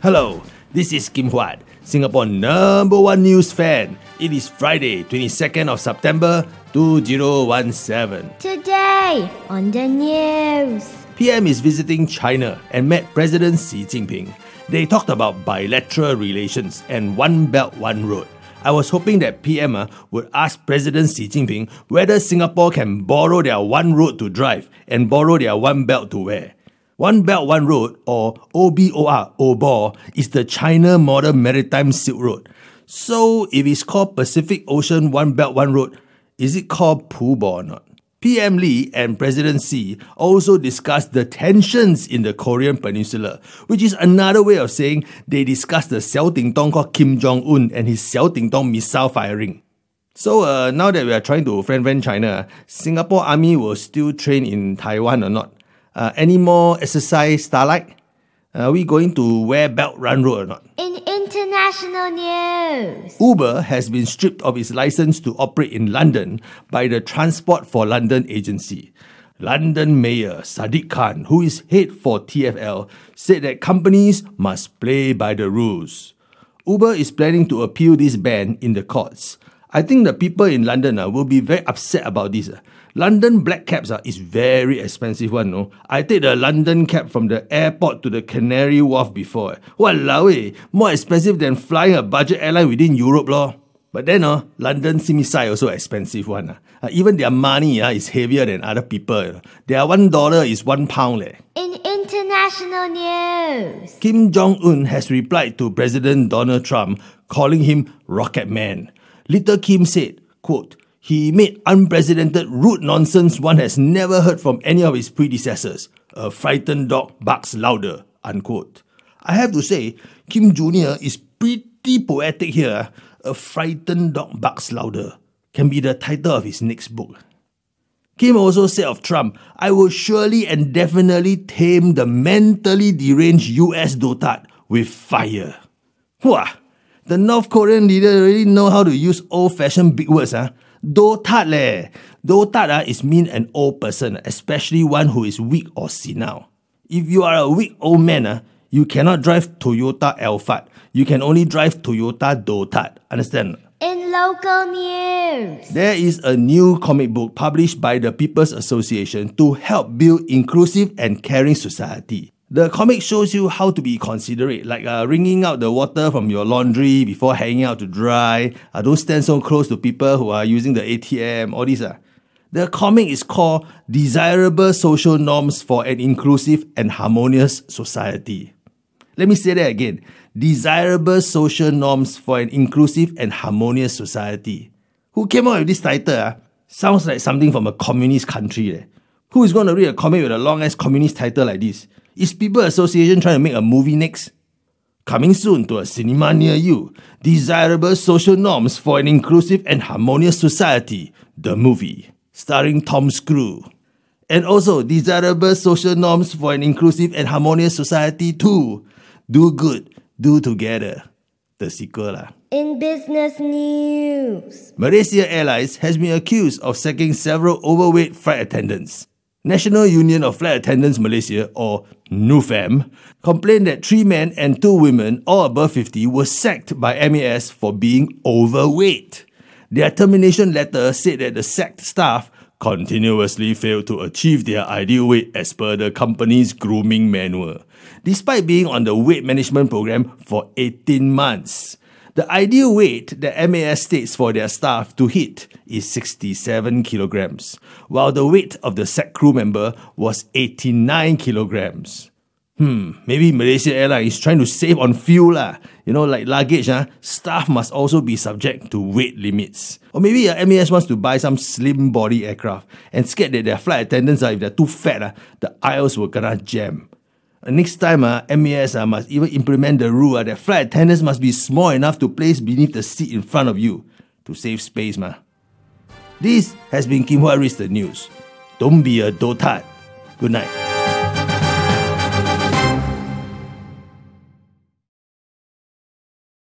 Hello, this is Kim Huat, Singapore's #1 news fan. It is Friday, 22nd of September 2017. Today on the news, PM is visiting China and met President Xi Jinping. They talked about bilateral relations and One Belt, One Road. I was hoping that PM would ask President Xi Jinping whether Singapore can borrow their one road to drive and borrow their one belt to wear. One Belt, One Road, or OBOR, is the China model maritime Silk Road. So if it's called Pacific Ocean One Belt, One Road, is it called PUBOR or not? PM Lee and President Xi also discussed the tensions in the Korean Peninsula, which is another way of saying they discussed the Xiao Ting Tong called Kim Jong-un and his Xiao Ting Tong missile firing. So now that we are trying to friend China, Singapore Army will still train in Taiwan or not? Any more exercise Starlight? Are we going to wear Belt Run Road or not? In international news, Uber has been stripped of its license to operate in London by the Transport for London agency. London Mayor Sadiq Khan, who is head for TFL, said that companies must play by the rules. Uber is planning to appeal this ban in the courts. I think the people in London will be very upset about this. London black cabs is very expensive one. No, I take the London cab from the airport to the Canary Wharf before. Walao more expensive than flying a budget airline within Europe lor. But then London Simisai also expensive one. Even their money is heavier than other people. Their $1 is £1. In international news, Kim Jong-un has replied to President Donald Trump, calling him Rocket Man. Little Kim said, quote, "He made unprecedented rude nonsense one has never heard from any of his predecessors. A frightened dog barks louder," unquote. I have to say, Kim Jr. is pretty poetic here. A frightened dog barks louder can be the title of his next book. Kim also said of Trump, "I will surely and definitely tame the mentally deranged US dotard with fire." Wah! The North Korean leader really know how to use old-fashioned big words. Dotard leh. Dotard is mean an old person, especially one who is weak or senile. If you are a weak old man, you cannot drive Toyota Alphard. You can only drive Toyota Dotard. Understand? In local news, there is a new comic book published by the People's Association to help build inclusive and caring society. The comic shows you how to be considerate, like wringing out the water from your laundry before hanging out to dry. Don't stand so close to people who are using the ATM, all these. The comic is called Desirable Social Norms for an Inclusive and Harmonious Society. Let me say that again. Desirable Social Norms for an Inclusive and Harmonious Society. Who came up with this title? Sounds like something from a communist country. Who is going to read a comic with a long-ass communist title like this? Is People's Association trying to make a movie next? Coming soon to a cinema near you, Desirable Social Norms for an Inclusive and Harmonious Society, the movie, starring Tom Screw. And also, Desirable Social Norms for an Inclusive and Harmonious Society 2, Do Good, Do Together, the sequel. In business news, Malaysia Airlines has been accused of sacking several overweight flight attendants. National Union of Flight Attendants Malaysia, or NUFAM, complained that 3 men and 2 women, all above 50, were sacked by MAS for being overweight. Their termination letter said that the sacked staff continuously failed to achieve their ideal weight as per the company's grooming manual, despite being on the weight management program for 18 months. The ideal weight that MAS states for their staff to hit is 67 kilograms, while the weight of the sacked crew member was 89 kilograms. Maybe Malaysia Airlines is trying to save on fuel . You know, like luggage, staff must also be subject to weight limits. Or maybe MAS wants to buy some slim body aircraft and scared that their flight attendants, if they're too fat, the aisles will gonna jam. Next time, MAS must even implement the rule that flight attendants must be small enough to place beneath the seat in front of you to save space. This has been Kim Huat Reads the News. Don't be a dotard. Good night.